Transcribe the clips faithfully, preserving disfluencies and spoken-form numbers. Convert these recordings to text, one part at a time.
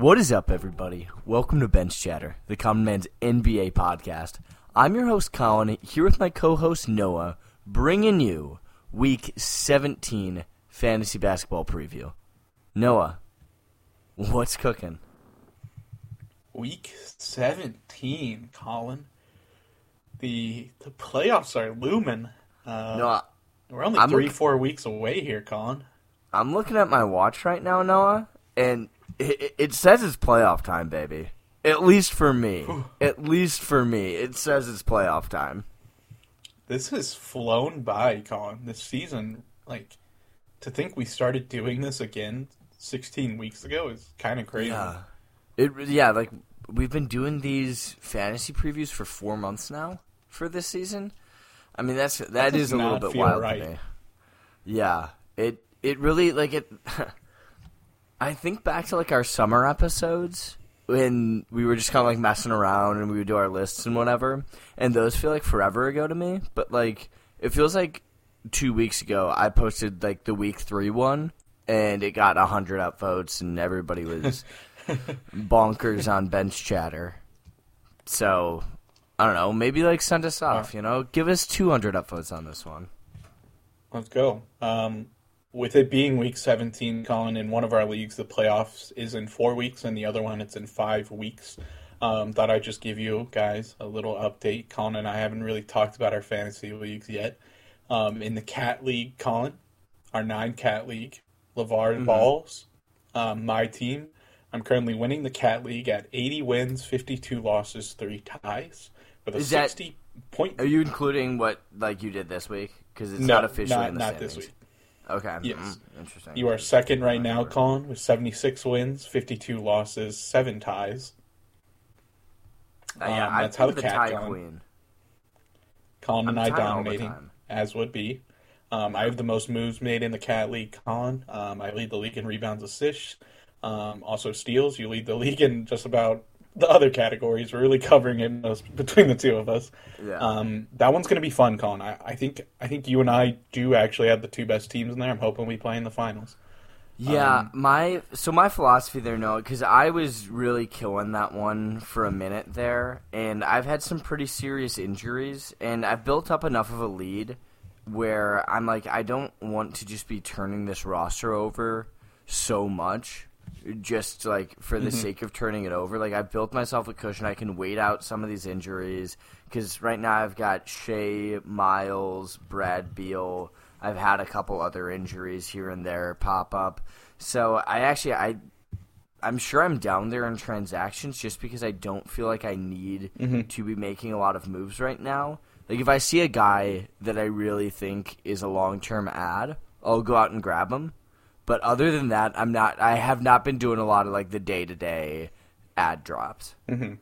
What is up, everybody? Welcome to Bench Chatter, the Common Man's N B A podcast. I'm your host, Colin, here with my co-host, Noah, bringing you Week seventeen Fantasy Basketball Preview. Noah, what's cooking? Week seventeen, Colin. The the playoffs are looming. Uh, Noah, we're only I'm three, look- four weeks away here, Colin. I'm looking at my watch right now, Noah, and it says it's playoff time, baby. At least for me. At least for me. It says it's playoff time. This has flown by, Colin. This season, like, to think we started doing this again sixteen weeks ago is kind of crazy. Yeah. It, yeah, like, we've been doing these fantasy previews for four months now for this season. I mean, that's that, that is a little bit wild right. to me. Yeah. It, it really, like, it... I think back to, like, our summer episodes when we were just kind of, like, messing around and we would do our lists and whatever, and those feel like forever ago to me. But, like, it feels like two weeks ago I posted, like, the week three one, and it got one hundred upvotes, and everybody was bonkers on Bench Chatter. So, I don't know, maybe, like, send us off, you know? Give us two hundred upvotes on this one. Let's go. Um... With it being Week seventeen, Colin, in one of our leagues, the playoffs is in four weeks, and the other one, it's in five weeks. Um, thought I'd just give you guys a little update. Colin and I haven't really talked about our fantasy leagues yet. Um, in the Cat League, Colin, our nine-Cat League, LeVar mm-hmm. Balls, um, my team. I'm currently winning the Cat League at eighty wins, fifty-two losses, three ties. With a is that, sixty point... Are you including what like you did this week? Because it's no, not officially not, in the not standings. This week. Okay. Yes. Interesting. You are second right now, Colin, with seventy-six wins, fifty-two losses, seven ties. Um, uh, yeah, that's I how the cat going. Colin and I dominating, as would be. Um, I have the most moves made in the Cat League, Colin. Um, I lead the league in rebounds, assists, um, also steals. You lead the league in just about the other categories. We're really covering it those, between the two of us. Yeah. Um, that one's going to be fun, Colin. I, I think I think you and I do actually have the two best teams in there. I'm hoping we play in the finals. Yeah, um, my so my philosophy there, Noah, because I was really killing that one for a minute there, and I've had some pretty serious injuries, and I've built up enough of a lead where I'm like, I don't want to just be turning this roster over so much just, like, for the mm-hmm. sake of turning it over. Like, I built myself a cushion. I can wait out some of these injuries because right now I've got Shea Miles, Brad Beal. I've had a couple other injuries here and there pop up. So I actually – I, I'm sure I'm down there in transactions just because I don't feel like I need mm-hmm. to be making a lot of moves right now. Like, if I see a guy that I really think is a long-term ad, I'll go out and grab him. But other than that, I'm not. I have not been doing a lot of like the day to day ad drops. Mm-hmm.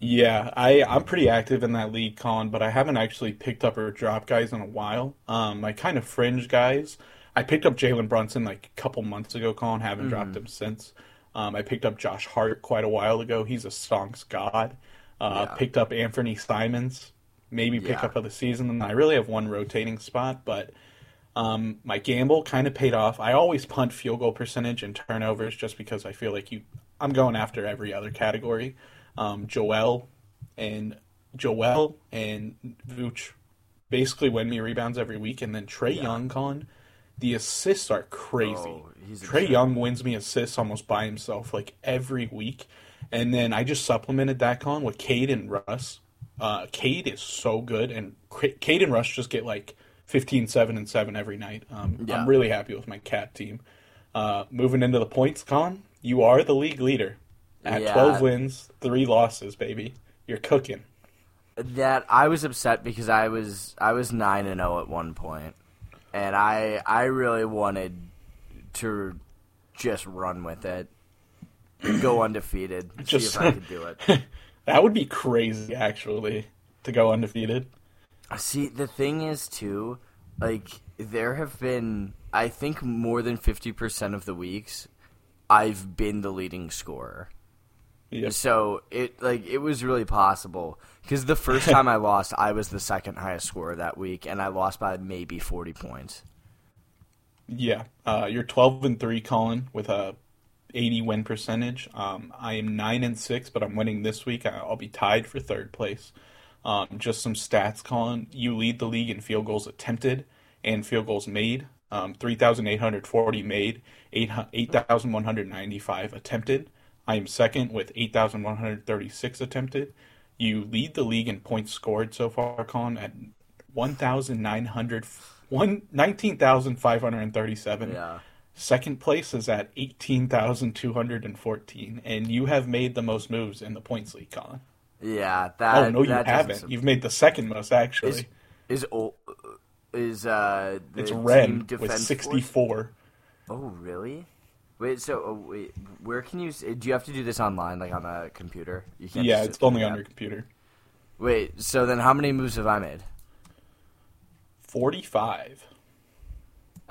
Yeah, I I'm pretty active in that league, Colin, but I haven't actually picked up or dropped guys in a while. Um, like kind of fringe guys. I picked up Jalen Brunson like a couple months ago, Colin. Haven't mm-hmm. dropped him since. Um, I picked up Josh Hart quite a while ago. He's a stonks god. Uh, yeah. Picked up Anthony Simons. Maybe pick yeah. up of the season. And I really have one rotating spot, but. Um, my gamble kind of paid off. I always punt field goal percentage and turnovers just because I feel like you. I'm going after every other category. Um, Joel and Joel and Vooch basically win me rebounds every week, and then Trey yeah. Young, Colin, the assists are crazy. Oh, Trey Young wins me assists almost by himself like every week, and then I just supplemented that, Colin, with Cade and Russ. Uh, Cade is so good, and Cade and Russ just get like. fifteen, seven, and seven every night. Um, yeah. I'm really happy with my cat team. Uh, moving into the points, Colin, you are the league leader. At yeah. twelve wins, three losses, baby. You're cooking. That I was upset because I was I was nine and oh at one point, and I I really wanted to just run with it, go undefeated, just, see if I could do it. That would be crazy, actually, to go undefeated. See, the thing is, too, like, there have been, I think, more than fifty percent of the weeks, I've been the leading scorer. Yep. So, it like it was really possible. Because the first time I lost, I was the second highest scorer that week, and I lost by maybe forty points. Yeah. Uh, you're twelve and three, Colin, with a eighty win percentage. Um, I am nine and six, but I'm winning this week. I'll be tied for third place. Um, just some stats, Colin. You lead the league in field goals attempted and field goals made. Um, three thousand eight hundred forty made, eight thousand one hundred ninety-five attempted. I am second with eight thousand one hundred thirty-six attempted. You lead the league in points scored so far, Colin, at nineteen thousand five hundred thirty-seven. Yeah. Second place is at eighteen thousand two hundred fourteen, and you have made the most moves in the points league, Colin. Yeah, that. Oh no, you haven't. Su- You've made the second most actually. Is is, is uh? The it's red with sixty-four. Oh really? Wait. So oh, wait, where can you? Do you have to do this online, like on a computer? You can't. Yeah, it's only on your computer. Wait. So then, how many moves have I made? Forty-five.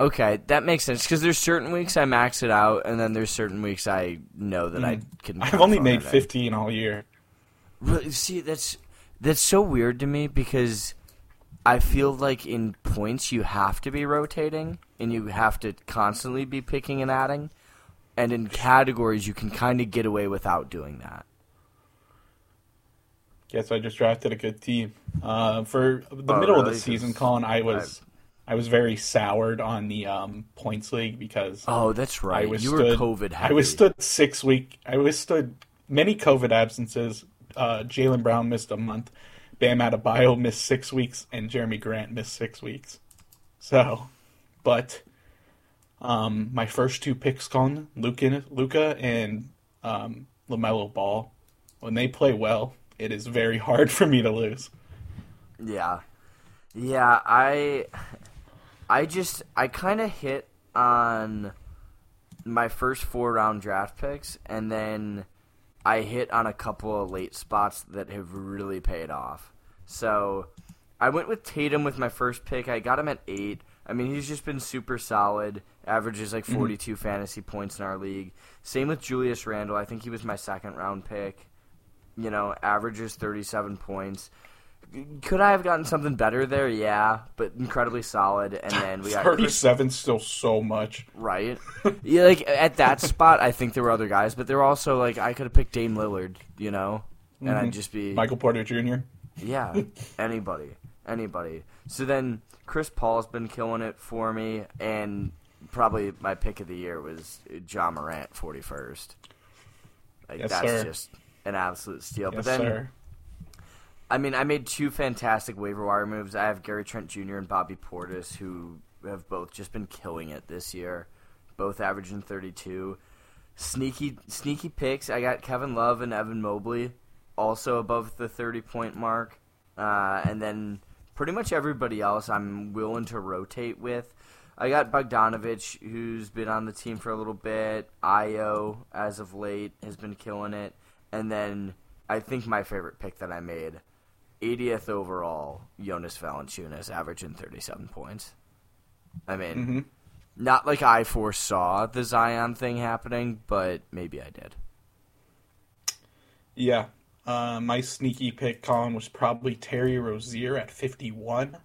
Okay, that makes sense, because there's certain weeks I max it out, and then there's certain weeks I know that mm. I can. I've only made fifteen all year. Really? See, that's that's so weird to me, because I feel like in points you have to be rotating, and you have to constantly be picking and adding, and in categories you can kind of get away without doing that. Guess I just drafted a good team. Uh, for the oh, middle really? of the season, Colin, I was... I've... I was very soured on the um, points league because oh, that's right. I was you were stood, COVID happy. I was stood six week. I was stood many COVID absences. Uh, Jalen Brown missed a month. Bam Adebayo missed six weeks, and Jeremy Grant missed six weeks. So, but um, my first two picks, Colin, Luka, Luka and um, Lamelo Ball, when they play well, it is very hard for me to lose. Yeah, yeah, I. I just I kind of hit on my first four round draft picks, and then I hit on a couple of late spots that have really paid off. So I went with Tatum with my first pick. I got him at eight. I mean, he's just been super solid. Averages like forty-two mm-hmm. fantasy points in our league. Same with Julius Randle. I think he was my second round pick. You know, averages thirty-seven points. Could I have gotten something better there? Yeah, but incredibly solid. And then we got thirty-seven, Chris... still so much, right? Yeah, like at that spot, I think there were other guys, but there were also like I could have picked Dame Lillard, you know, and mm-hmm. I'd just be Michael Porter Junior Yeah, anybody, anybody. So then Chris Paul's been killing it for me, and probably my pick of the year was John Morant, forty-first. Like yes, that's sir. Just an absolute steal. Yes, but then. Sir. I mean, I made two fantastic waiver wire moves. I have Gary Trent Junior and Bobby Portis, who have both just been killing it this year, both averaging thirty-two. Sneaky sneaky picks. I got Kevin Love and Evan Mobley, also above the thirty-point mark. Uh, and then pretty much everybody else I'm willing to rotate with. I got Bogdanovich, who's been on the team for a little bit. Ayo, as of late, has been killing it. And then I think my favorite pick that I made, eightieth overall, Jonas Valanciunas, averaging thirty-seven points. I mean, mm-hmm. not like I foresaw the Zion thing happening, but maybe I did. Yeah. Uh, my sneaky pick, Colin, was probably Terry Rozier at fifty-one.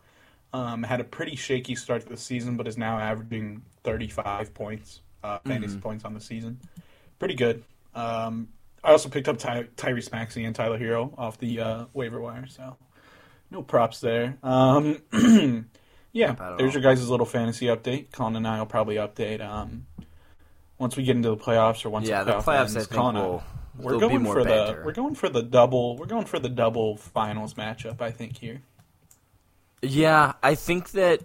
Um, had a pretty shaky start to the season, but is now averaging thirty-five points, uh, fantasy mm-hmm. points on the season. Pretty good. Um, I also picked up Ty- Tyrese Maxey and Tyler Hero off the uh, waiver wire, so no props there. Um, yeah, there's your guys' little fantasy update. Colin and I will probably update um, once we get into the playoffs or once yeah, the playoffs, the playoffs ends, I think Colin, will, we're going be more for banter. the we're going for the double we're going for the double finals matchup, I think here. Yeah, I think that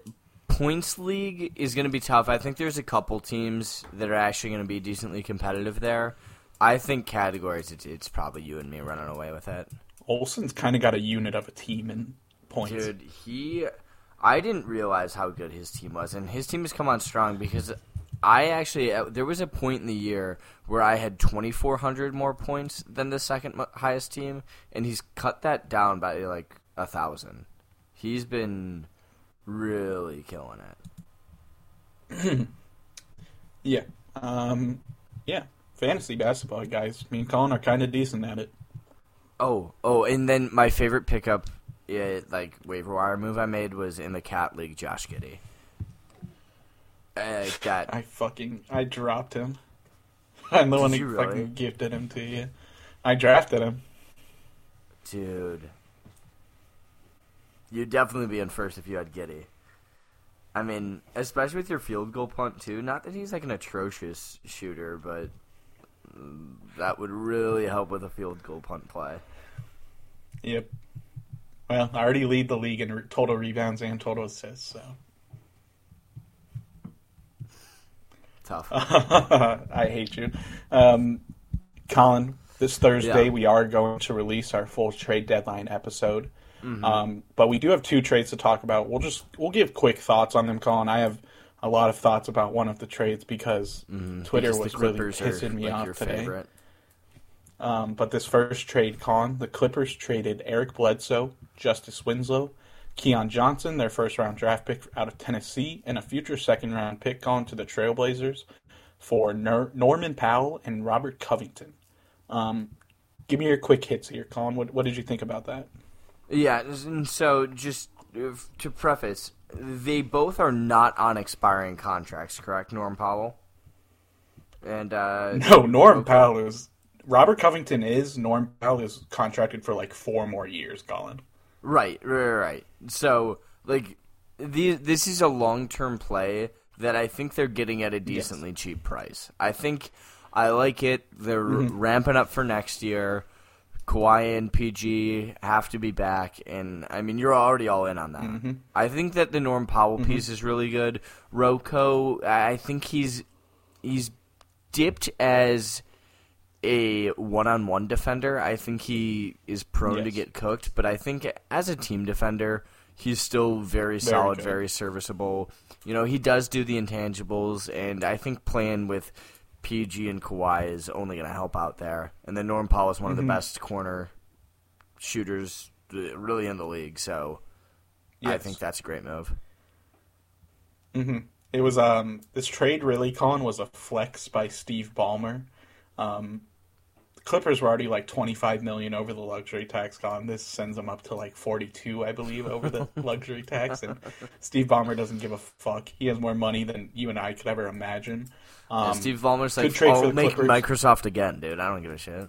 points league is going to be tough. I think there's a couple teams that are actually going to be decently competitive there. I think categories, it's, it's probably you and me running away with it. Olsen's kind of got a unit of a team in points. Dude, he – I didn't realize how good his team was, and his team has come on strong because I actually – there was a point in the year where I had twenty-four hundred more points than the second highest team, and he's cut that down by like one thousand. He's been really killing it. yeah. Um, yeah. Fantasy basketball, guys. Me and Colin are kind of decent at it. Oh, oh, and then my favorite pickup, yeah, like waiver wire move I made was in the Cat League, Josh Giddey. Uh, that I fucking I dropped him. I'm the Did one who really? fucking gifted him to you. I drafted him. Dude. You'd definitely be in first if you had Giddey. I mean, especially with your field goal punt, too. Not that he's like an atrocious shooter, but that would really help with a field goal punt play. Yep. Well, I already lead the league in total rebounds and total assists, so. Tough. I hate you. Um, Colin, this Thursday yeah. we are going to release our full trade deadline episode. Mm-hmm. Um, but we do have two trades to talk about. We'll just we'll give quick thoughts on them, Colin. I have a lot of thoughts about one of the trades because mm-hmm. Twitter because was really pissing me like off today. Um, but this first trade, Colin, the Clippers traded Eric Bledsoe, Justice Winslow, Keon Johnson, their first-round draft pick out of Tennessee, and a future second-round pick going to the Trailblazers for Ner- Norman Powell and Robert Covington. Um, give me your quick hits here, Colin. What, what did you think about that? Yeah, and so just to preface, they both are not on expiring contracts, correct, Norm Powell? And uh, No, Norm okay. Powell is – Robert Covington is. Norm Powell is contracted for like four more years, Colin. Right, right, right. So, like, the, this is a long-term play that I think they're getting at a decently yes. cheap price. I think I like it. They're mm-hmm. ramping up for next year. Kawhi and P G have to be back, and, I mean, you're already all in on that. Mm-hmm. I think that the Norm Powell mm-hmm. piece is really good. Rocco, I think he's he's dipped as a one-on-one defender. I think he is prone yes. to get cooked, but I think as a team defender, he's still very, very solid, good. very serviceable. You know, he does do the intangibles, and I think playing with P G and Kawhi is only going to help out there. And then Norm Powell is one mm-hmm. of the best corner shooters really in the league, so yes. I think that's a great move. Mm-hmm. It was um this trade really, Colin, was a flex by Steve Ballmer. Um, the Clippers were already like twenty-five million dollars over the luxury tax, Colin. This sends them up to like forty-two, I believe, over the luxury tax. And Steve Ballmer doesn't give a fuck. He has more money than you and I could ever imagine. Um, yeah, Steve Ballmer's like, I'll make Clippers. Microsoft again, dude. I don't give a shit.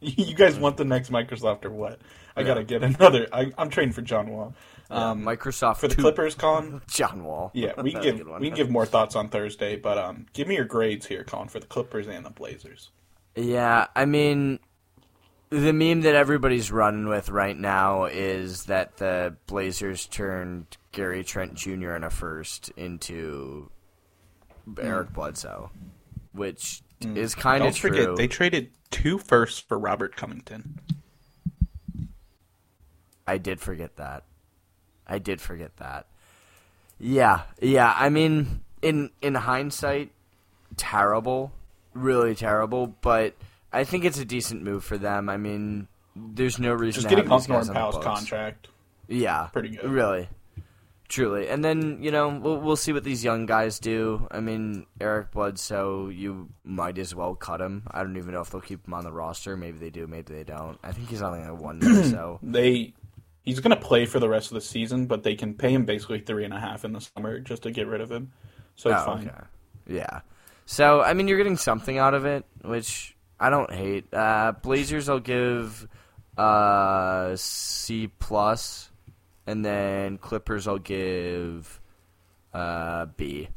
You guys want the next Microsoft or what? I yeah. got to get another. I, I'm trained for John Wall. Um, Microsoft for the two. Clippers, Colin. John Wall. Yeah, we can give we can give more thoughts on Thursday, but um, give me your grades here, Colin, for the Clippers and the Blazers. Yeah, I mean, the meme that everybody's running with right now is that the Blazers turned Gary Trent Junior in a first into mm. Eric Bledsoe, which mm. is kind of true. Don't forget, they traded two firsts for Robert Covington. I did forget that. I did forget that. Yeah, yeah. I mean, in in hindsight, terrible, really terrible. But I think it's a decent move for them. I mean, there's no reason just to getting off Norm Powell's contract. Yeah, pretty good, really, truly. And then you know we'll we'll see what these young guys do. I mean, Eric Bledsoe, you might as well cut him. I don't even know if they'll keep him on the roster. Maybe they do. Maybe they don't. I think he's only on one year, so they. He's going to play for the rest of the season, but they can pay him basically three and a half in the summer just to get rid of him. So it's oh, fine. Okay. Yeah. So, I mean, you're getting something out of it, which I don't hate. Uh, Blazers, I'll give uh, C plus, and then Clippers, I'll give uh, B.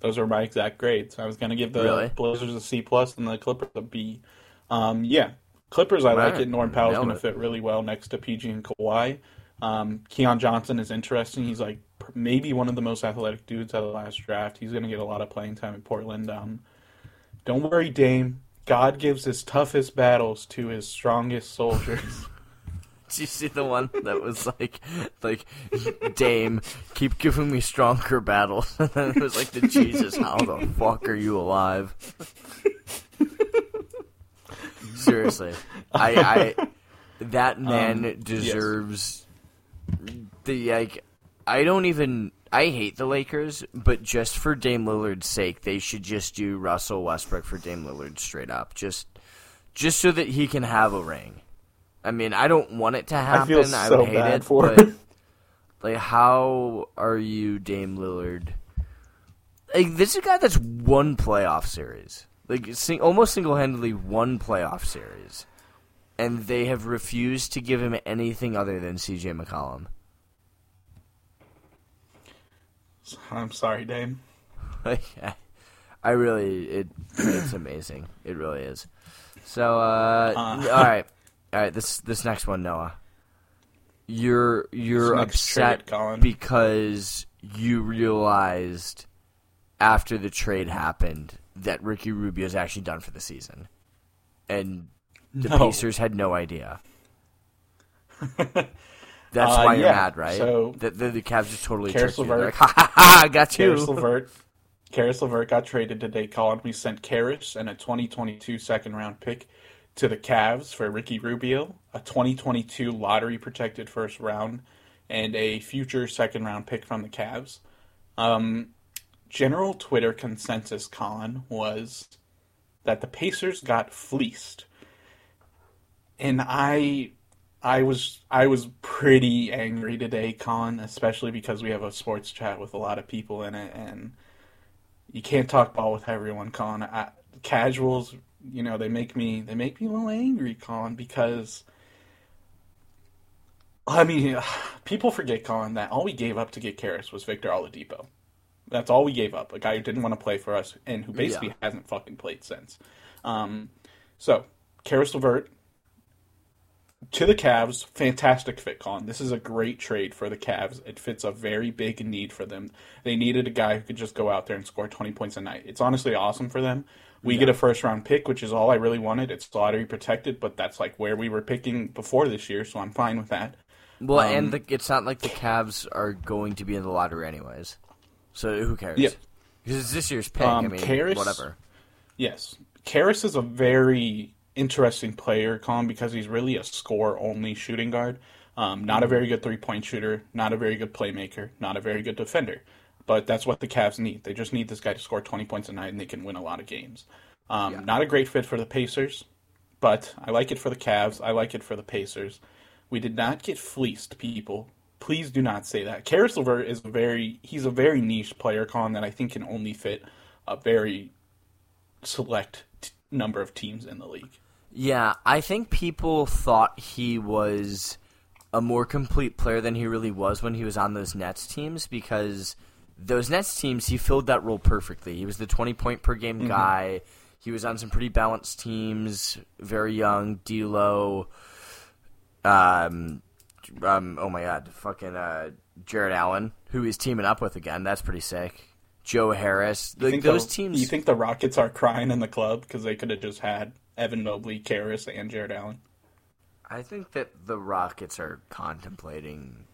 Those are my exact grades. I was going to give the really? Blazers a C plus, and the Clippers a B. Um, yeah. Clippers, I right. like it. Norm Powell's going to fit really well next to P G and Kawhi. Um, Keon Johnson is interesting. He's like maybe one of the most athletic dudes out of the last draft. He's going to get a lot of playing time in Portland. Um, don't worry, Dame. God gives his toughest battles to his strongest soldiers. Did you see the one that was like, like Dame, keep giving me stronger battles? And then it was like, the Jesus, how the fuck are you alive? Seriously, I, I that man um, deserves yes. the like. I don't even. I hate the Lakers, but just for Dame Lillard's sake, they should just do Russell Westbrook for Dame Lillard straight up, just just so that he can have a ring. I mean, I don't want it to happen. I feel so I would hate bad it, for but, him. Like, how are you, Dame Lillard? Like, this is a guy that's won playoff series. Like, sing, almost single-handedly won playoff series. And they have refused to give him anything other than C J McCollum. I'm sorry, Dame. Like, I, I really, it, it's amazing. It really is. So, uh, uh. all right. All right, this this next one, Noah. You're you're upset trade, because you realized after the trade happened that Ricky Rubio is actually done for the season, and the no. Pacers had no idea. That's uh, why you're yeah. mad, right? So the, the, the Cavs just totally Caris LeVert, you. Like, ha ha ha, I got you. Caris LeVert, Caris LeVert got traded today. Colin, we sent Caris and a twenty twenty-two second round pick to the Cavs for Ricky Rubio, a twenty twenty-two lottery-protected first round, and a future second-round pick from the Cavs. Um, general Twitter consensus, Colin, was that the Pacers got fleeced, and I, I was I was pretty angry today, Colin, especially because we have a sports chat with a lot of people in it, and you can't talk ball with everyone, Colin. I, casuals. You know, they make me they make me a little angry, Colin, because I mean, people forget, Colin, that all we gave up to get Caris was Victor Oladipo. That's all we gave up, a guy who didn't want to play for us and who basically yeah. hasn't fucking played since. Um, so, Caris LeVert to the Cavs, fantastic fit, Colin. This is a great trade for the Cavs. It fits a very big need for them. They needed a guy who could just go out there and score twenty points a night. It's honestly awesome for them. We yeah. get a first-round pick, which is all I really wanted. It's lottery-protected, but that's, like, where we were picking before this year, so I'm fine with that. Well, um, and the, it's not like the Cavs are going to be in the lottery anyways, so who cares? Yeah. Because it's this year's pick. Um, I mean, Caris, whatever. Yes. Caris is a very interesting player, Colin, because he's really a score-only shooting guard. Um, not a very good three-point shooter, not a very good playmaker, not a very good defender. But that's what the Cavs need. They just need this guy to score twenty points a night, and they can win a lot of games. Um, yeah. Not a great fit for the Pacers, but I like it for the Cavs. I like it for the Pacers. We did not get fleeced, people. Please do not say that. Caris LeVert is a very he's a very niche player, Colin, that I think can only fit a very select t- number of teams in the league. Yeah, I think people thought he was a more complete player than he really was when he was on those Nets teams because – those Nets teams, he filled that role perfectly. He was the twenty-point-per-game mm-hmm. guy. He was on some pretty balanced teams, very young, D'Lo, um, um, oh my god, fucking uh, Jared Allen, who he's teaming up with again. That's pretty sick. Joe Harris. You, like, think, those the, teams... you think the Rockets are crying in the club because they could have just had Evan Mobley, Caris, and Jared Allen? I think that the Rockets are contemplating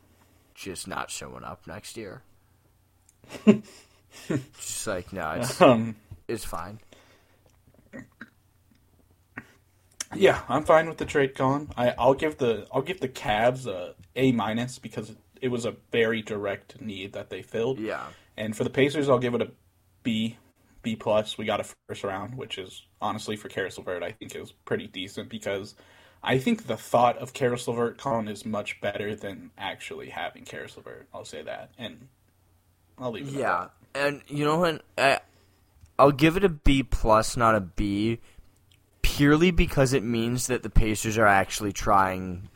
just not showing up next year. Just like, no, it's, um, it's fine. Yeah, I'm fine with the trade, Colin. I, I'll give the I'll give the Cavs a A minus because it was a very direct need that they filled. Yeah, and for the Pacers, I'll give it a B B plus. We got a first round, which is honestly for Caris LeVert, I think is pretty decent because I think the thought of Caris LeVert, Colin, is much better than actually having Caris LeVert. I'll say that and. I'll leave it yeah, at that. And you know what? I, I'll give it a B plus, not a B, purely because it means that the Pacers are actually trying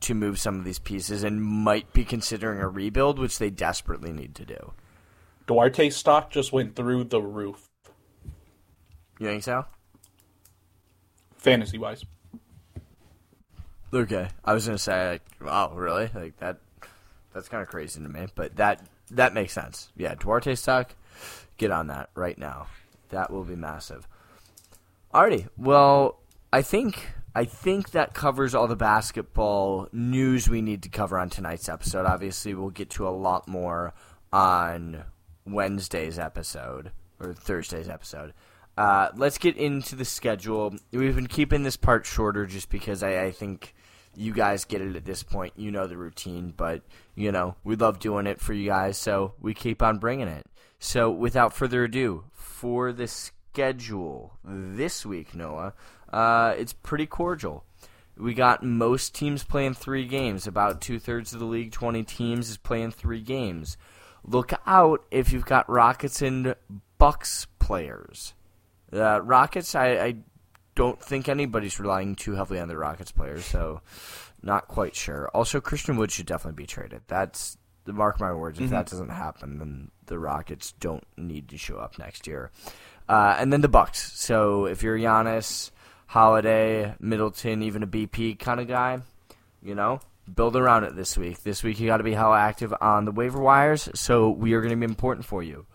to move some of these pieces and might be considering a rebuild, which they desperately need to do. Duarte's stock just went through the roof. You think so? Fantasy wise. Okay, I was gonna say, like, wow, really? Like that? That's kind of crazy to me, but that. That makes sense. Yeah, Duarte stock, get on that right now. That will be massive. Alrighty. Well, I think I think that covers all the basketball news we need to cover on tonight's episode. Obviously, we'll get to a lot more on Wednesday's episode or Thursday's episode. Uh, let's get into the schedule. We've been keeping this part shorter just because I, I think... you guys get it at this point. You know the routine, but, you know, we love doing it for you guys, so we keep on bringing it. So, without further ado, for the schedule this week, Noah, uh, it's pretty cordial. We got most teams playing three games. About two-thirds of the league, twenty teams, is playing three games. Look out if you've got Rockets and Bucks players. The Rockets, I, I don't think anybody's relying too heavily on the Rockets players, so not quite sure. Also, Christian Wood should definitely be traded. That's mark my words. If mm-hmm. that doesn't happen, then the Rockets don't need to show up next year. Uh, and then the Bucks. So if you're Giannis, Holiday, Middleton, even a B P kind of guy, you know, build around it this week. This week you got to be hell active on the waiver wires, so we are going to be important for you.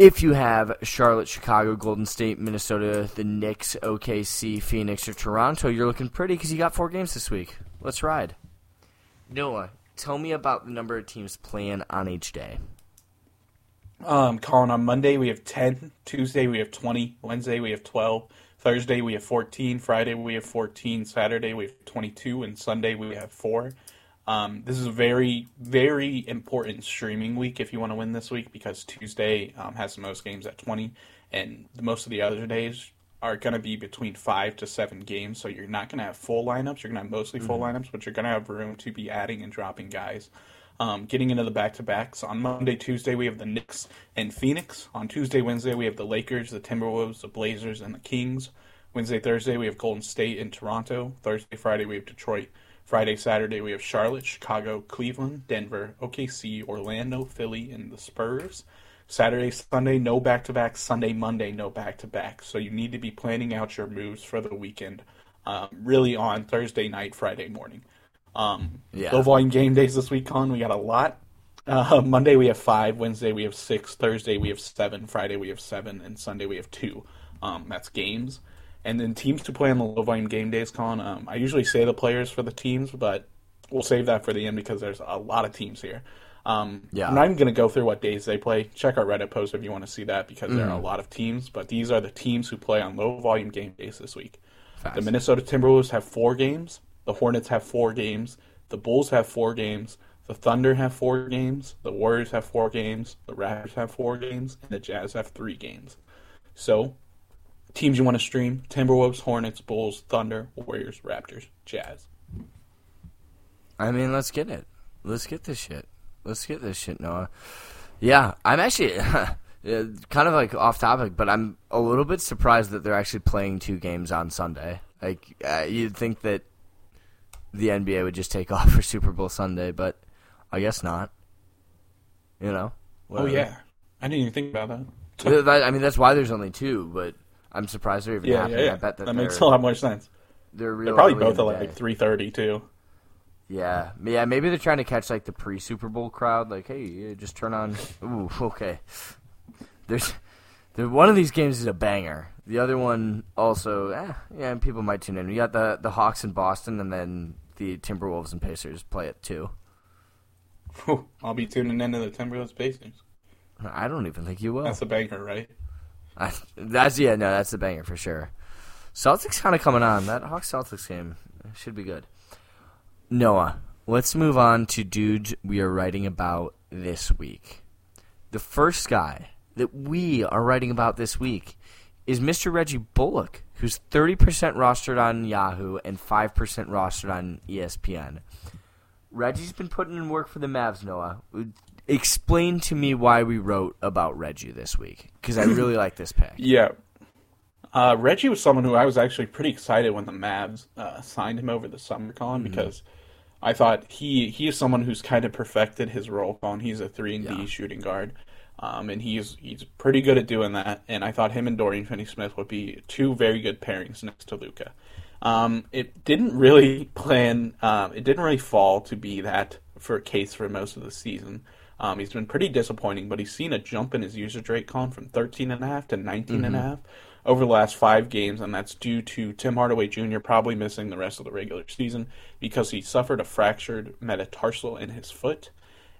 If you have Charlotte, Chicago, Golden State, Minnesota, the Knicks, O K C, Phoenix, or Toronto, you're looking pretty because you got four games this week. Let's ride. Noah, tell me about the number of teams playing on each day. Um, Colin, on Monday we have ten, Tuesday we have twenty, Wednesday we have twelve, Thursday we have fourteen, Friday we have fourteen, Saturday we have twenty-two, and Sunday we have four. Um, this is a very, very important streaming week if you want to win this week because Tuesday um, has the most games at twenty, and most of the other days are going to be between five to seven games, so you're not going to have full lineups. You're going to have mostly full mm-hmm. lineups, but you're going to have room to be adding and dropping guys. Um, getting into the back-to-backs, on Monday, Tuesday, we have the Knicks and Phoenix. On Tuesday, Wednesday, we have the Lakers, the Timberwolves, the Blazers, and the Kings. Wednesday, Thursday, we have Golden State and Toronto. Thursday, Friday, we have Detroit. Friday, Saturday, we have Charlotte, Chicago, Cleveland, Denver, O K C, Orlando, Philly, and the Spurs. Saturday, Sunday, no back-to-back. Sunday, Monday, no back-to-back. So you need to be planning out your moves for the weekend, um, really on Thursday night, Friday morning. Um, yeah. Low-volume game days this week, Con. We got a lot. Uh, Monday, we have five. Wednesday, we have six. Thursday, we have seven. Friday, we have seven. And Sunday, we have two. Um, that's games. And then teams to play on the low-volume game days, Con. Um, I usually say the players for the teams, but we'll save that for the end because there's a lot of teams here. Um, yeah. I'm not even going to go through what days they play. Check our Reddit post if you want to see that because mm. there are a lot of teams. But these are the teams who play on low-volume game days this week. Fast. The Minnesota Timberwolves have four games. The Hornets have four games. The Bulls have four games. The Thunder have four games. The Warriors have four games. The Raptors have four games. And the Jazz have three games. So, teams you want to stream, Timberwolves, Hornets, Bulls, Thunder, Warriors, Raptors, Jazz. I mean, let's get it. Let's get this shit. Let's get this shit, Noah. Yeah, I'm actually kind of like off topic, but I'm a little bit surprised that they're actually playing two games on Sunday. Like uh, you'd think that the N B A would just take off for Super Bowl Sunday, but I guess not. You know? Whatever. Oh yeah, I didn't even think about that. I mean, that's why there's only two, but I'm surprised they're even yeah, happening. Yeah, yeah. I bet that that makes a lot more sense. They're, they're probably both at like three thirty too. Yeah, yeah. Maybe they're trying to catch like the pre-Super Bowl crowd. Like, hey, just turn on. Ooh, okay. There's, there. One of these games is a banger. The other one also, eh, yeah. People might tune in. You got the the Hawks in Boston, and then the Timberwolves and Pacers play at two. I'll be tuning into the Timberwolves Pacers. I don't even think you will. That's a banger, right? I, that's yeah. No, that's a banger for sure. Celtics kind of coming on. That Hawks Celtics game should be good. Noah, let's move on to dudes we are writing about this week. The first guy that we are writing about this week is Mister Reggie Bullock, who's thirty percent rostered on Yahoo and five percent rostered on E S P N. Reggie's been putting in work for the Mavs, Noah. Explain to me why we wrote about Reggie this week, because I really like this pick. Yeah. Uh, Reggie was someone who I was actually pretty excited when the Mavs uh, signed him over the summer, Colin, mm-hmm. because I thought he he is someone who's kind of perfected his role, Colin. He's a three and yeah. D shooting guard, um, and he's he's pretty good at doing that. And I thought him and Dorian Finney-Smith would be two very good pairings next to Luka. Um, it didn't really plan. Um, it didn't really fall to be that for a case for most of the season. Um, he's been pretty disappointing, but he's seen a jump in his usage rate, Colin, from thirteen and a half to nineteen mm-hmm. and a half. Over the last five games, and that's due to Tim Hardaway Junior probably missing the rest of the regular season because he suffered a fractured metatarsal in his foot.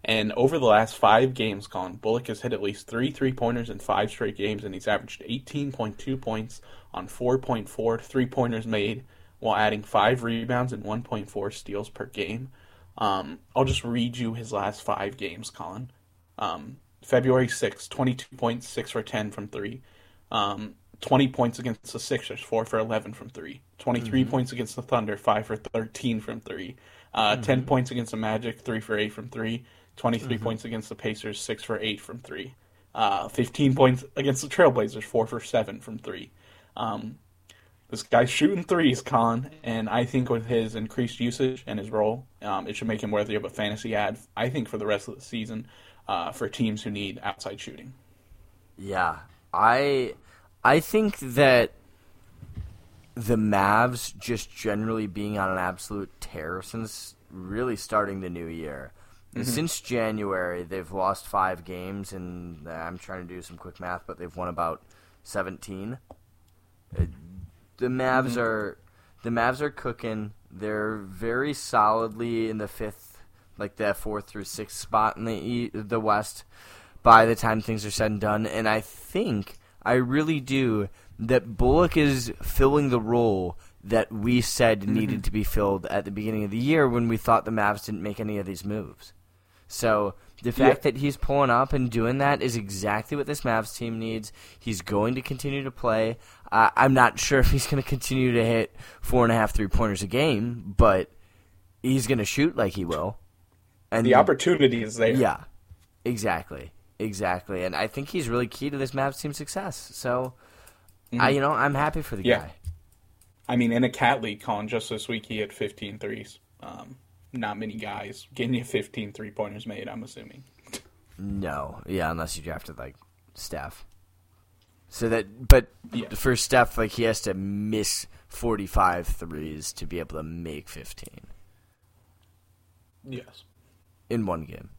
And over the last five games, Colin, Bullock has hit at least three three-pointers in five straight games, and he's averaged eighteen point two points on four point four three-pointers made while adding five rebounds and one point four steals per game. Um, I'll just read you his last five games, Colin. Um, February sixth, twenty-two points, six for ten from three. Um... twenty points against the Sixers, four for eleven from three. twenty-three mm-hmm. points against the Thunder, five for thirteen from three. Uh, mm-hmm. ten points against the Magic, three for eight from three. twenty-three mm-hmm. points against the Pacers, six for eight from three. Uh, fifteen points against the Trailblazers, four for seven from three. Um, this guy's shooting threes, Colin, and I think with his increased usage and his role, um, it should make him worthy of a fantasy ad, I think, for the rest of the season uh, for teams who need outside shooting. Yeah, I I think that the Mavs just generally being on an absolute tear since really starting the new year. Mm-hmm. Since January, they've lost five games, and I'm trying to do some quick math, but they've won about seventeen. The Mavs mm-hmm. are the Mavs are cooking. They're very solidly in the fifth, like the fourth through sixth spot in the e- the West by the time things are said and done. And I think, I really do, that Bullock is filling the role that we said mm-hmm. needed to be filled at the beginning of the year when we thought the Mavs didn't make any of these moves. So the fact yeah. that he's pulling up and doing that is exactly what this Mavs team needs. He's going to continue to play. Uh, I'm not sure if he's going to continue to hit four and a half three-pointers a game, but he's going to shoot like he will. And the opportunity is there. Yeah, exactly, exactly. And I think he's really key to this Mavs team's success. So, mm-hmm. I, you know, I'm happy for the yeah. guy. I mean, in a cat league, Colin, just this week he had fifteen threes. Um, not many guys getting you fifteen three-pointers made, I'm assuming. No. Yeah, unless you drafted, like, Steph. So that, but yeah. for Steph, like, he has to miss forty-five threes to be able to make fifteen. Yes. In one game.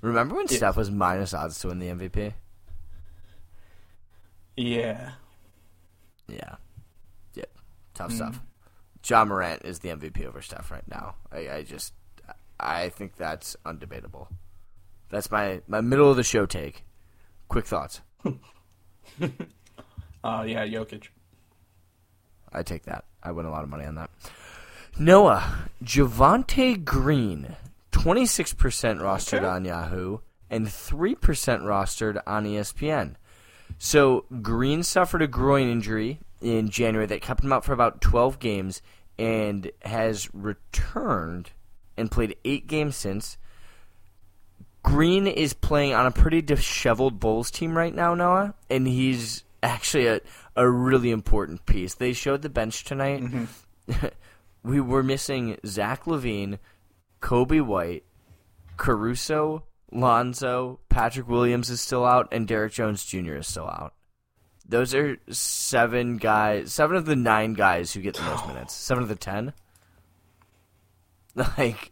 Remember when yes. Steph was minus odds to win the M V P? Yeah. Yeah. Yeah. Tough mm-hmm. stuff. John Morant is the M V P over Steph right now. I, I just, I think that's undebatable. That's my, my middle of the show take. Quick thoughts. uh, yeah, Jokic. I take that. I win a lot of money on that. Noah, Javonte Green, twenty-six percent rostered okay. on Yahoo and three percent rostered on E S P N. So Green suffered a groin injury in January that kept him out for about twelve games and has returned and played eight games since. Green is playing on a pretty disheveled Bulls team right now, Noah, and he's actually a, a really important piece. They showed the bench tonight. Mm-hmm. We were missing Zach LaVine, Kobe White, Caruso, Lonzo, Patrick Williams is still out, and Derek Jones Junior is still out. Those are seven guys, seven of the nine guys who get the most minutes. Seven of the ten. Like,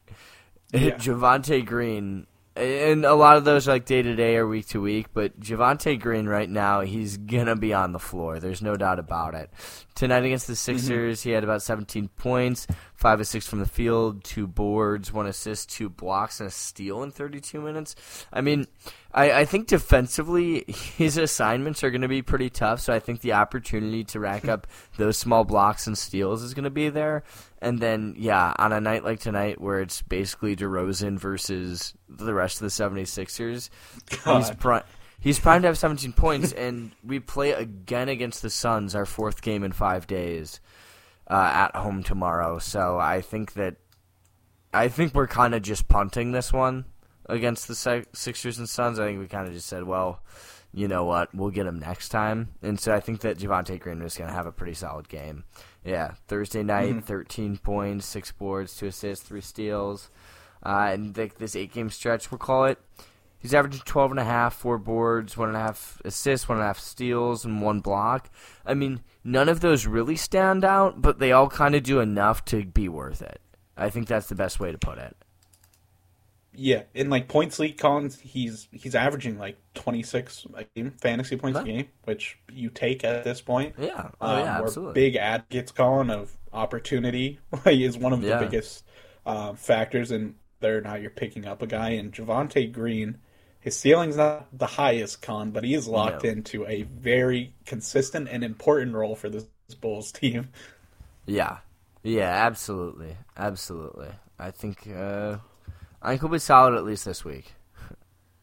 yeah. Javonte Green, and a lot of those are like day-to-day or week-to-week, but Javonte Green right now, he's going to be on the floor. There's no doubt about it. Tonight against the Sixers, mm-hmm. he had about seventeen points, five of six from the field, two boards, one assist, two blocks, and a steal in thirty-two minutes. I mean, I, I think defensively his assignments are going to be pretty tough, so I think the opportunity to rack up those small blocks and steals is going to be there. And then, yeah, on a night like tonight where it's basically DeRozan versus the rest of the 76ers, God. he's pri- he's primed to have seventeen points, and we play again against the Suns, our fourth game in five days. Uh, at home tomorrow, so I think that I think we're kind of just punting this one against the Sixers and Suns. I think we kind of just said, well, you know what, we'll get them next time. And so I think that Javonte Green is going to have a pretty solid game. Yeah, Thursday night, mm-hmm. thirteen points, six boards, two assists, three steals, uh, and th- this eight-game stretch, we'll call it. He's averaging twelve and a half, four boards, one and a half assists, one and a half steals, and one block. I mean, none of those really stand out, but they all kind of do enough to be worth it. I think that's the best way to put it. Yeah, in like points league, Collins, he's he's averaging like twenty-six a game, fantasy points huh? a game, which you take at this point. Yeah, oh, yeah, um, absolutely. Big advocates, Colin, of opportunity is one of yeah. the biggest uh, factors in whether or not you're picking up a guy. And Javonte Green, his ceiling's not the highest, Con, but he is locked no. into a very consistent and important role for this Bulls team. Yeah. Yeah, absolutely. Absolutely. I think uh, I think we'll be solid at least this week.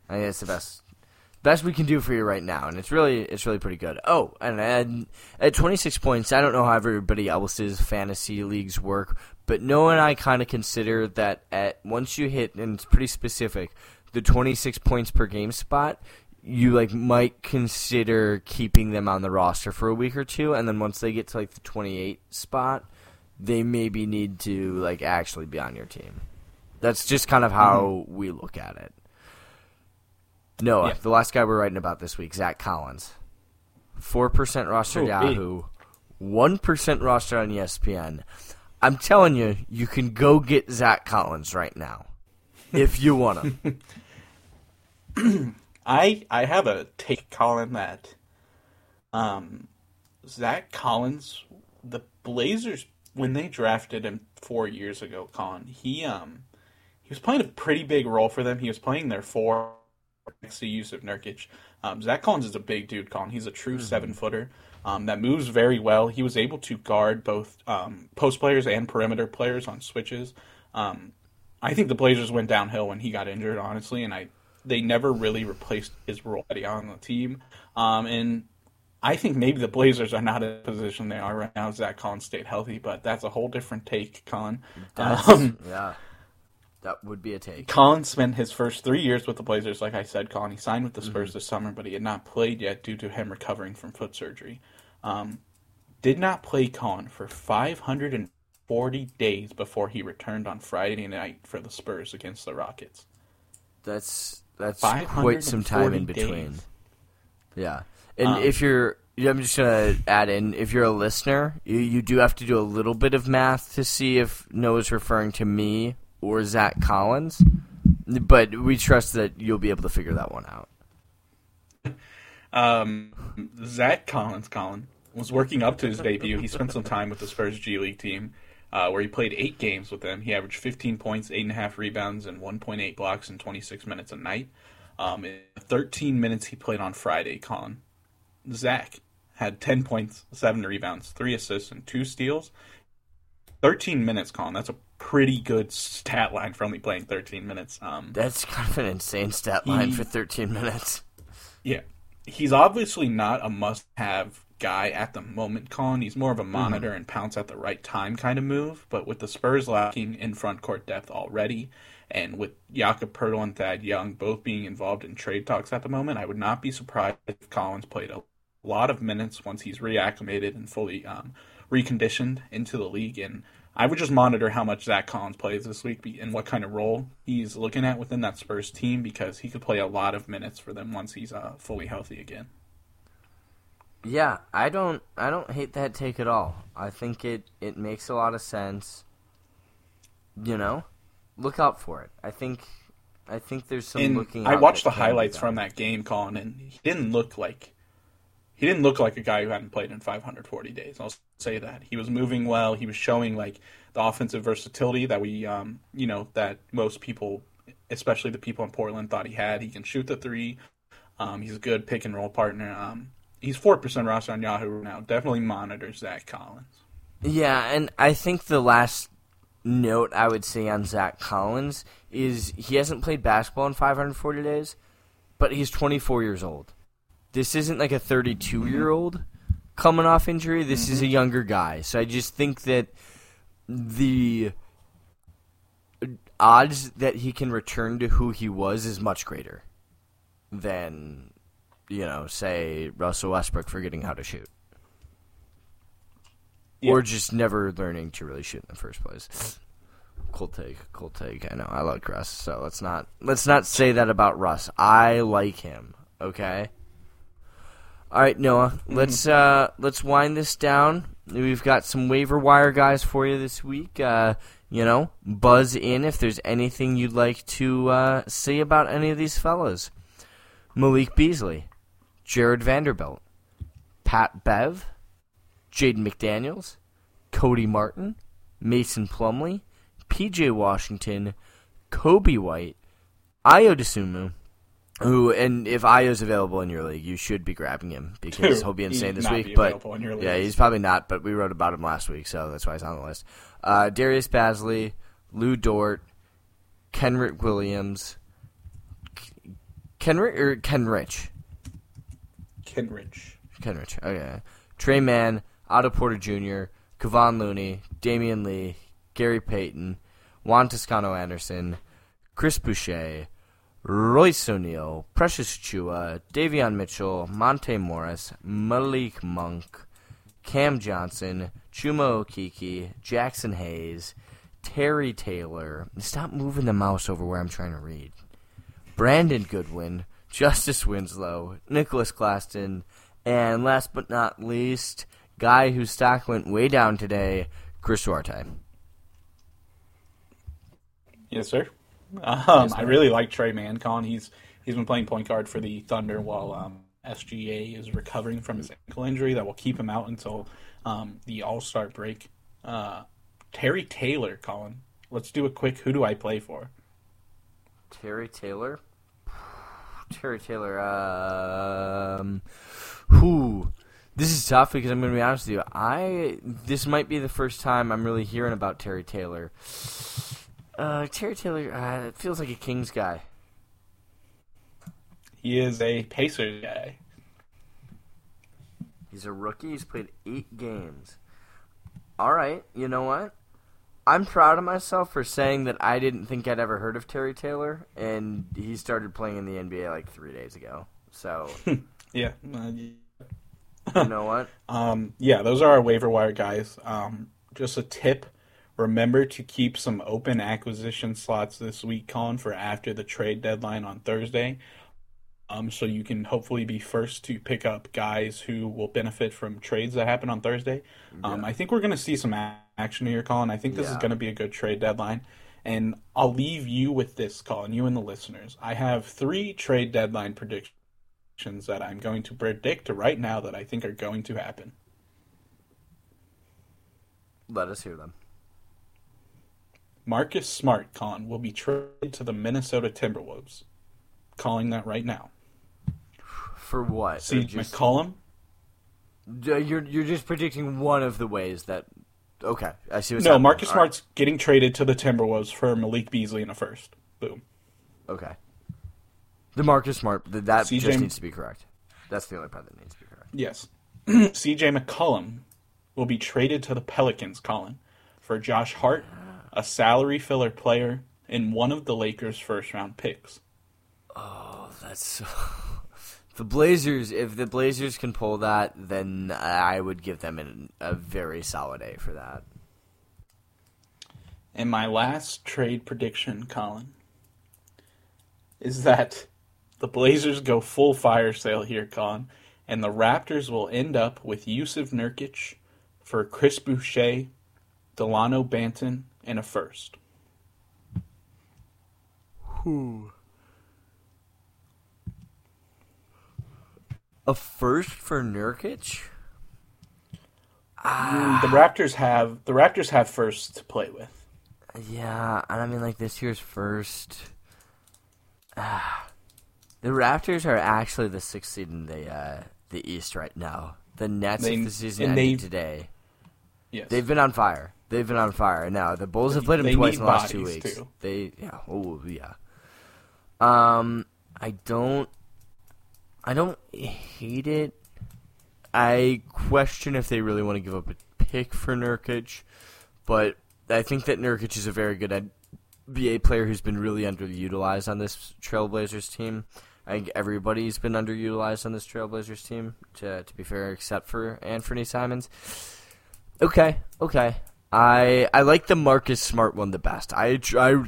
I think it's the best best we can do for you right now, and it's really it's really pretty good. Oh, and, and at twenty-six points, I don't know how everybody else's fantasy leagues work, but Noah and I kind of consider that at once you hit, and it's pretty specific, the twenty-six points per game spot, you like might consider keeping them on the roster for a week or two, and then once they get to like the twenty-eight spot, they maybe need to like actually be on your team. That's just kind of how mm-hmm. we look at it. Noah, yeah. the last guy we're writing about this week, Zach Collins, four percent rostered oh, Yahoo, one percent rostered on E S P N. I'm telling you, you can go get Zach Collins right now if you want him. I I have a take, Colin, that um, Zach Collins, the Blazers, when they drafted him four years ago, Colin, he um he was playing a pretty big role for them. He was playing their four next to Yusuf Nurkic. Um, Zach Collins is a big dude, Colin. He's a true mm-hmm. seven-footer um, that moves very well. He was able to guard both um, post players and perimeter players on switches. Um, I think the Blazers went downhill when he got injured, honestly, and I they never really replaced his role on the team. Um, and I think maybe the Blazers are not in the position they are right now if Zach Collins stayed healthy, but that's a whole different take, Colin. Um, yeah, that would be a take. Collins spent his first three years with the Blazers, like I said, Colin. He signed with the Spurs mm-hmm. this summer, but he had not played yet due to him recovering from foot surgery. Um, did not play, Colin, for five hundred forty days before he returned on Friday night for the Spurs against the Rockets. That's... That's quite some time in between. Days. Yeah. And um, if you're – I'm just going to add in, if you're a listener, you, you do have to do a little bit of math to see if Noah's referring to me or Zach Collins. But we trust that you'll be able to figure that one out. Um, Zach Collins, Colin, was working up to his debut. He spent some time with the Spurs G League team. Uh, where he played eight games with them. He averaged fifteen points, eight point five rebounds, and one point eight blocks in twenty-six minutes a night. Um, in thirteen minutes he played on Friday, Colin, Zach had ten points, seven rebounds, three assists, and two steals. thirteen minutes, Colin. That's a pretty good stat line for only playing thirteen minutes. Um, That's kind of an insane stat he, line for thirteen minutes. Yeah. He's obviously not a must-have guy at the moment, Colin. He's more of a monitor mm-hmm. and pounce at the right time kind of move, but with the Spurs lacking in front court depth already, and with Jakob Poeltl and Thad Young both being involved in trade talks at the moment, I would not be surprised if Collins played a lot of minutes once he's reacclimated and fully um, reconditioned into the league, and I would just monitor how much Zach Collins plays this week and what kind of role he's looking at within that Spurs team, because he could play a lot of minutes for them once he's uh, fully healthy again. Yeah, I don't I don't hate that take at all. I think it, it makes a lot of sense. You know? Look out for it. I think I think there's some and looking out. I watched the highlights from that game, Colin, and he didn't look like he didn't look like a guy who hadn't played in five hundred forty days. I'll say that. He was moving well, he was showing like the offensive versatility that we um you know, that most people, especially the people in Portland, thought he had. He can shoot the three. Um he's a good pick and roll partner. Um He's four percent roster on Yahoo right now. Definitely monitors Zach Collins. Yeah, and I think the last note I would say on Zach Collins is he hasn't played basketball in five hundred forty days, but he's twenty-four years old. This isn't like a thirty-two-year-old coming off injury. This mm-hmm. is a younger guy. So I just think that the odds that he can return to who he was is much greater than... you know, say Russell Westbrook forgetting how to shoot. Yeah. Or just never learning to really shoot in the first place. Cold take, cold take. I know, I like Russ, so let's not let's not say that about Russ. I like him, okay? All right, Noah, let's uh, let's wind this down. We've got some waiver wire guys for you this week. Uh, you know, buzz in if there's anything you'd like to uh, say about any of these fellas. Malik Beasley, Jared Vanderbilt, Pat Bev, Jaden McDaniels, Cody Martin, Mason Plumlee, P J Washington, Kobe White, Ayo Dosunmu, who, and if Ayo's available in your league, you should be grabbing him because Dude, he'll be insane this week. But yeah, he's probably not, but we wrote about him last week, so that's why he's on the list. Uh, Darius Bazley, Lou Dort, Kenrick Williams, Kenrich or Kenrich? Kenrich. Kenrich, okay. Trey Mann, Otto Porter Junior, Kevon Looney, Damian Lee, Gary Payton, Juan Toscano-Anderson, Chris Boucher, Royce O'Neal, Precious Chua, Davion Mitchell, Monte Morris, Malik Monk, Cam Johnson, Chuma Okeke, Jackson Hayes, Terry Taylor. Stop moving the mouse over where I'm trying to read. Brandon Goodwin, Justice Winslow, Nicholas Claxton, and last but not least, guy whose stock went way down today, Chris Duarte. Yes, sir. Um, yes, I really like Trey Mancon. He's he's been playing point guard for the Thunder while um, S G A is recovering from his ankle injury that will keep him out until um, the All-Star break. Uh, Terry Taylor, Colin. Let's do a quick who do I play for? Terry Taylor? Terry Taylor. Um, who? This is tough because I'm going to be honest with you. I This might be the first time I'm really hearing about Terry Taylor. Uh, Terry Taylor uh, it feels like a Kings guy. He is a Pacers guy. He's a rookie. He's played eight games. All right. You know what? I'm proud of myself for saying that I didn't think I'd ever heard of Terry Taylor, and he started playing in the N B A like three days ago. So, yeah. You know what? Um, yeah, those are our waiver wire guys. Um, just a tip. Remember to keep some open acquisition slots this week, Colin, for after the trade deadline on Thursday. Um, so you can hopefully be first to pick up guys who will benefit from trades that happen on Thursday. Um, yeah. I think we're going to see some action here, Colin. I think this yeah. is going to be a good trade deadline. And I'll leave you with this, Colin, you and the listeners. I have three trade deadline predictions that I'm going to predict right now that I think are going to happen. Let us hear them. Marcus Smart, Colin, will be traded to the Minnesota Timberwolves. Calling that right now. For what? See, just... McCollum? You're, you're just predicting one of the ways that... Okay, I see what's No, happening. Marcus All Smart's right. getting traded to the Timberwolves for Malik Beasley in a first. Boom. Okay. The Marcus Smart, that C. just J. needs to be correct. That's the only part that needs to be correct. Yes. C J McCollum will be traded to the Pelicans, Colin, for Josh Hart, a salary filler player, in one of the Lakers' first-round picks. Oh, that's so... The Blazers, if the Blazers can pull that, then I would give them an, a very solid A for that. And my last trade prediction, Colin, is that the Blazers go full fire sale here, Colin, and the Raptors will end up with Jusuf Nurkic for Chris Boucher, Delano Banton, and a first. Who? A first for Nurkic? Ah. The Raptors have the Raptors have firsts to play with. Yeah, and I mean like this year's first. Ah. The Raptors are actually the sixth seed in the uh, the East right now. The Nets they, of the season ending today. Yes. They've been on fire. They've been on fire. Now the Bulls have played them they twice in the last two weeks. Too. They yeah oh yeah. Um, I don't. I don't hate it. I question if they really want to give up a pick for Nurkic, but I think that Nurkic is a very good N B A player who's been really underutilized on this Trailblazers team. I think everybody's been underutilized on this Trailblazers team, to to be fair, except for Anthony Simons. Okay, okay. I I like the Marcus Smart one the best. I, I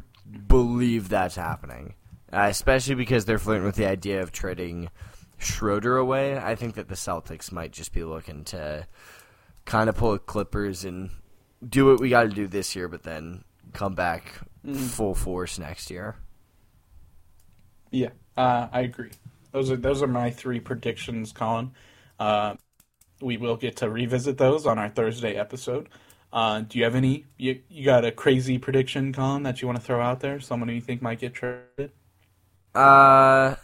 believe that's happening, uh, especially because they're flirting with the idea of trading Schroeder away. I think that the Celtics might just be looking to kind of pull a Clippers and do what we got to do this year, but then come back mm. full force next year. Yeah, uh, I agree. Those are those are my three predictions, Colin. Uh, we will get to revisit those on our Thursday episode. Uh, do you have any? You, you got a crazy prediction, Colin, that you want to throw out there? Someone who you think might get traded? Uh.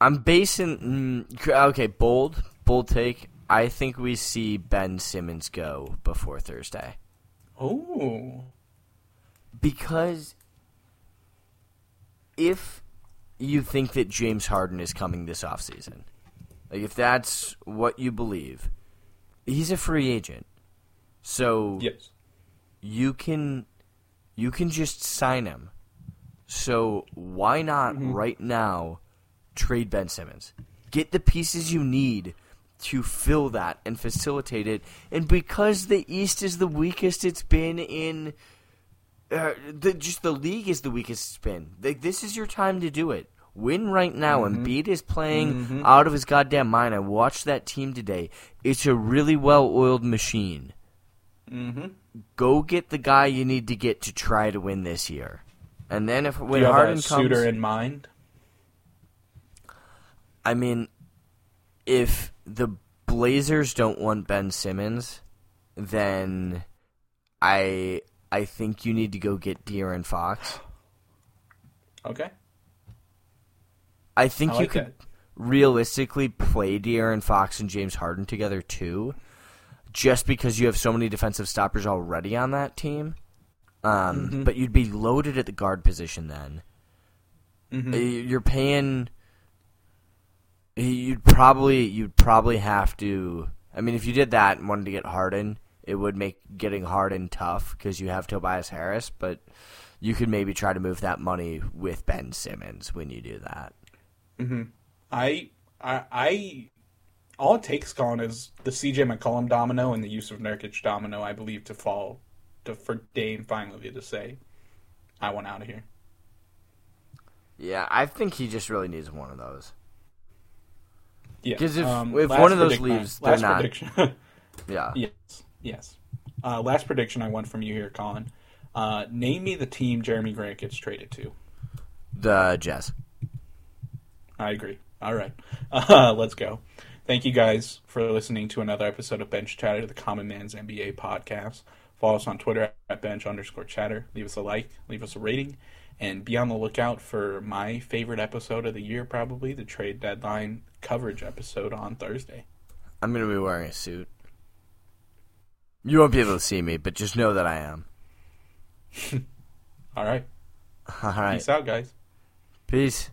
I'm basing – okay, bold, bold take. I think we see Ben Simmons go before Thursday. Oh. Because if you think that James Harden is coming this offseason, like if that's what you believe, he's a free agent. So yes. you can you can just sign him. So why not mm-hmm. right now trade Ben Simmons? Get the pieces you need to fill that and facilitate it. And because the East is the weakest it's been in uh, – the, just the league is the weakest it's been. Like, this is your time to do it. Win right now. Mm-hmm. Embiid is playing mm-hmm. out of his goddamn mind. I watched that team today. It's a really well-oiled machine. Mm-hmm. Go get the guy you need to get to try to win this year. And then if when Harden comes, do you have a suitor in mind? I mean, if the Blazers don't want Ben Simmons, then I I think you need to go get De'Aaron Fox. Okay. I think I like you could that. realistically play De'Aaron Fox and James Harden together too, just because you have so many defensive stoppers already on that team. Um, mm-hmm. But you'd be loaded at the guard position then. Mm-hmm. You're paying. You'd probably you'd probably have to. I mean, if you did that and wanted to get Harden, it would make getting Harden tough because you have Tobias Harris. But you could maybe try to move that money with Ben Simmons when you do that. Mm-hmm. I I I all it takes, Colin, is the C J McCollum domino and the Yusuf Nurkic domino, I believe, to fall. To, for Dame finally to say, I want out of here. Yeah, I think he just really needs one of those. Yeah. Because if, um, if one of those leaves, I, they're not. Prediction. yeah. Yes, yes. Uh, last prediction I want from you here, Colin. Uh, name me the team Jeremy Grant gets traded to. The Jazz. I agree. All right. Uh, let's go. Thank you guys for listening to another episode of Bench Chatter, the Common Man's N B A podcast. Follow us on Twitter at bench underscore chatter. Leave us a like, leave us a rating, and be on the lookout for my favorite episode of the year, probably the trade deadline coverage episode on Thursday. I'm going to be wearing a suit. You won't be able to see me, but just know that I am. All right. All right. Peace out, guys. Peace.